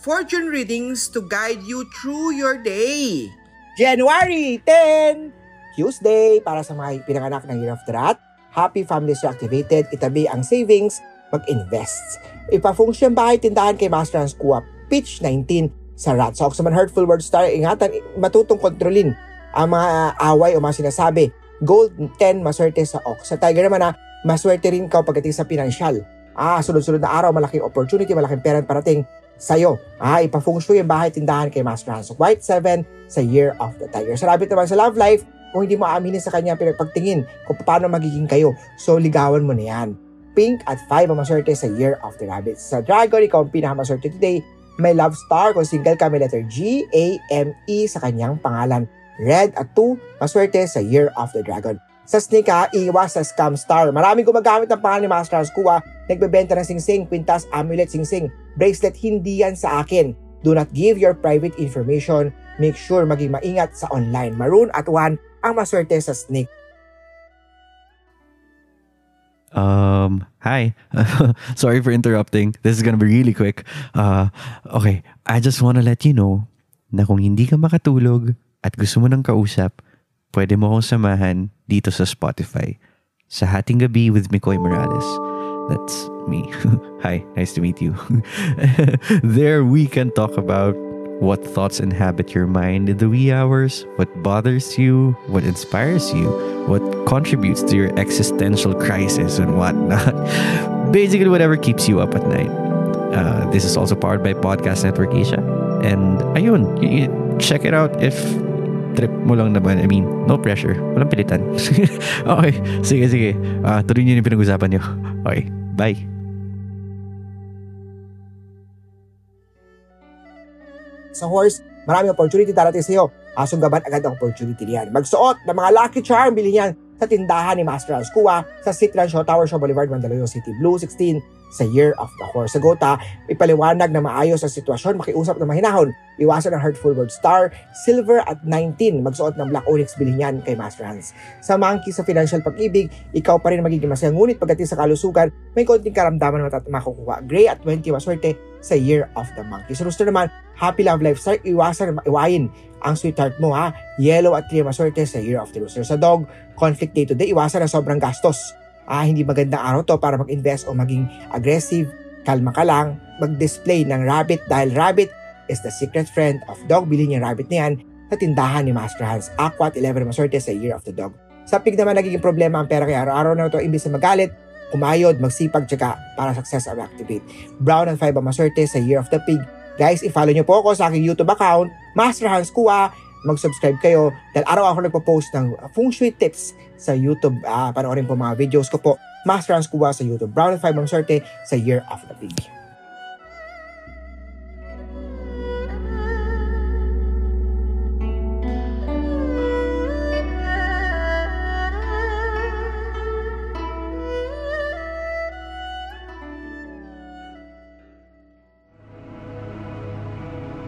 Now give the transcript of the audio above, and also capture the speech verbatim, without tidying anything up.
fortune readings to guide you through your day. January tenth, Tuesday, para sa mga pinanganak ng Year of the Rat. Happy families are activated. Itabi ang savings, mag-invest. Ipa-function bahay, tindahan kay Master Hanz Cua, pitch nineteen sa Rat. So, kung man hurtful words tayo, ingatan, matutong kontrolin ang mga away o mga sinasabi. Gold ten, maswerte sa Ox. Sa Tiger naman na, maswerte rin ka pagdating sa pinansyal. Ah, sunod-sunod na araw, malaking opportunity, malaking perang parating sa'yo. Ah, ipa-feng shui yung bahay, tindahan kay Master Hanz. So, White seven sa Year of the Tiger. Sa Rabbit naman sa love life, kung hindi mo aaminin sa kanya, pinagpagtingin kung paano magiging kayo. So, ligawan mo na yan. Pink at five ang maswerte sa Year of the Rabbit. Sa Dragon, ikaw ang pinakamaswerte today. May love star, kung single ka, may letter G, A, M, E sa kanyang pangalan. Red at two, maswerte sa Year of the Dragon. Sa Snake ha, iwas sa Scam Star. Maraming gumagamit ng pangalan ni Master Hanz Cua. Nagbebenta ng singsing, kwintas, amulet, singsing, bracelet, hindi yan sa akin. Do not give your private information. Make sure maging maingat sa online. Maroon at one ang maswerte sa Snake. Um, hi. Sorry for interrupting. This is gonna be really quick. Uh, okay, I just wanna let you know na kung hindi ka makatulog at gusto mo ng kausap, pwede mo akong samahan dito sa Spotify. Sa Hating Gabi with Mikoy Morales. That's me. Hi, nice to meet you. There we can talk about what thoughts inhabit your mind in the wee hours, what bothers you, what inspires you, what contributes to your existential crisis and whatnot. Basically, whatever keeps you up at night. Uh, this is also powered by Podcast Network Asia. And ayun, y- y- check it out if... trip mo lang naman. I mean, no pressure. Walang pilitan. Okay. Sige, sige. Uh, tuloy nyo yung pinag-usapan nyo. Okay. Bye. Sa horse, maraming opportunity darating sa'yo. Asunggaban agad ang opportunity niyan. Magsuot ng mga lucky charm. Bili niyan sa tindahan ni Master Hanz Cua sa Citlan Show Tower, Show Boulevard, Mandaluyong City. Blue sixteen sa Year of the Horse. Sa Gota, ipaliwanag na maayos ang sitwasyon. Makiusap na mahinahon. Iwasan ang hurtful word star. Silver at nineteen. Magsuot ng black onyx. Bilhin yan kay Master Hanz. Sa Monkey, sa financial pag-ibig, ikaw pa rin magiging masaya. Ngunit pagdating sa kalusugan, may konting karamdaman na makukuha. Gray at twenty. Maswerte sa Year of the Monkey. Sa Rooster naman, happy love life star. Iwasan na maiwain ang sweetheart mo ha. Yellow at three. Maswerte sa Year of the Rooster. Sa Dog, conflict day to day. Iwasan ang sobrang gastos. Ah, hindi magandang araw to para mag-invest o maging aggressive. Kalma ka lang. Mag-display ng rabbit dahil rabbit is the secret friend of dog. Bilhin yung rabbit na yan sa tindahan ni Master Hanz. Aqua at eleven, maswerte sa Year of the Dog. Sa Pig naman, nagiging problema ang pera kaya araw-araw na ito. Imbis na magalit, kumayod, magsipag, tsaka para success ang activate. Brown at five, maswerte sa Year of the Pig. Guys, i-follow nyo po ako sa aking YouTube account, Master Hanz Cua. Mag-subscribe kayo dahil araw ako nagpo-post ng feng shui tips sa YouTube. Ah, panoorin po mga videos ko po. Master Hanz Cua sa YouTube. Brown at five ang sorte sa Year of the Pig.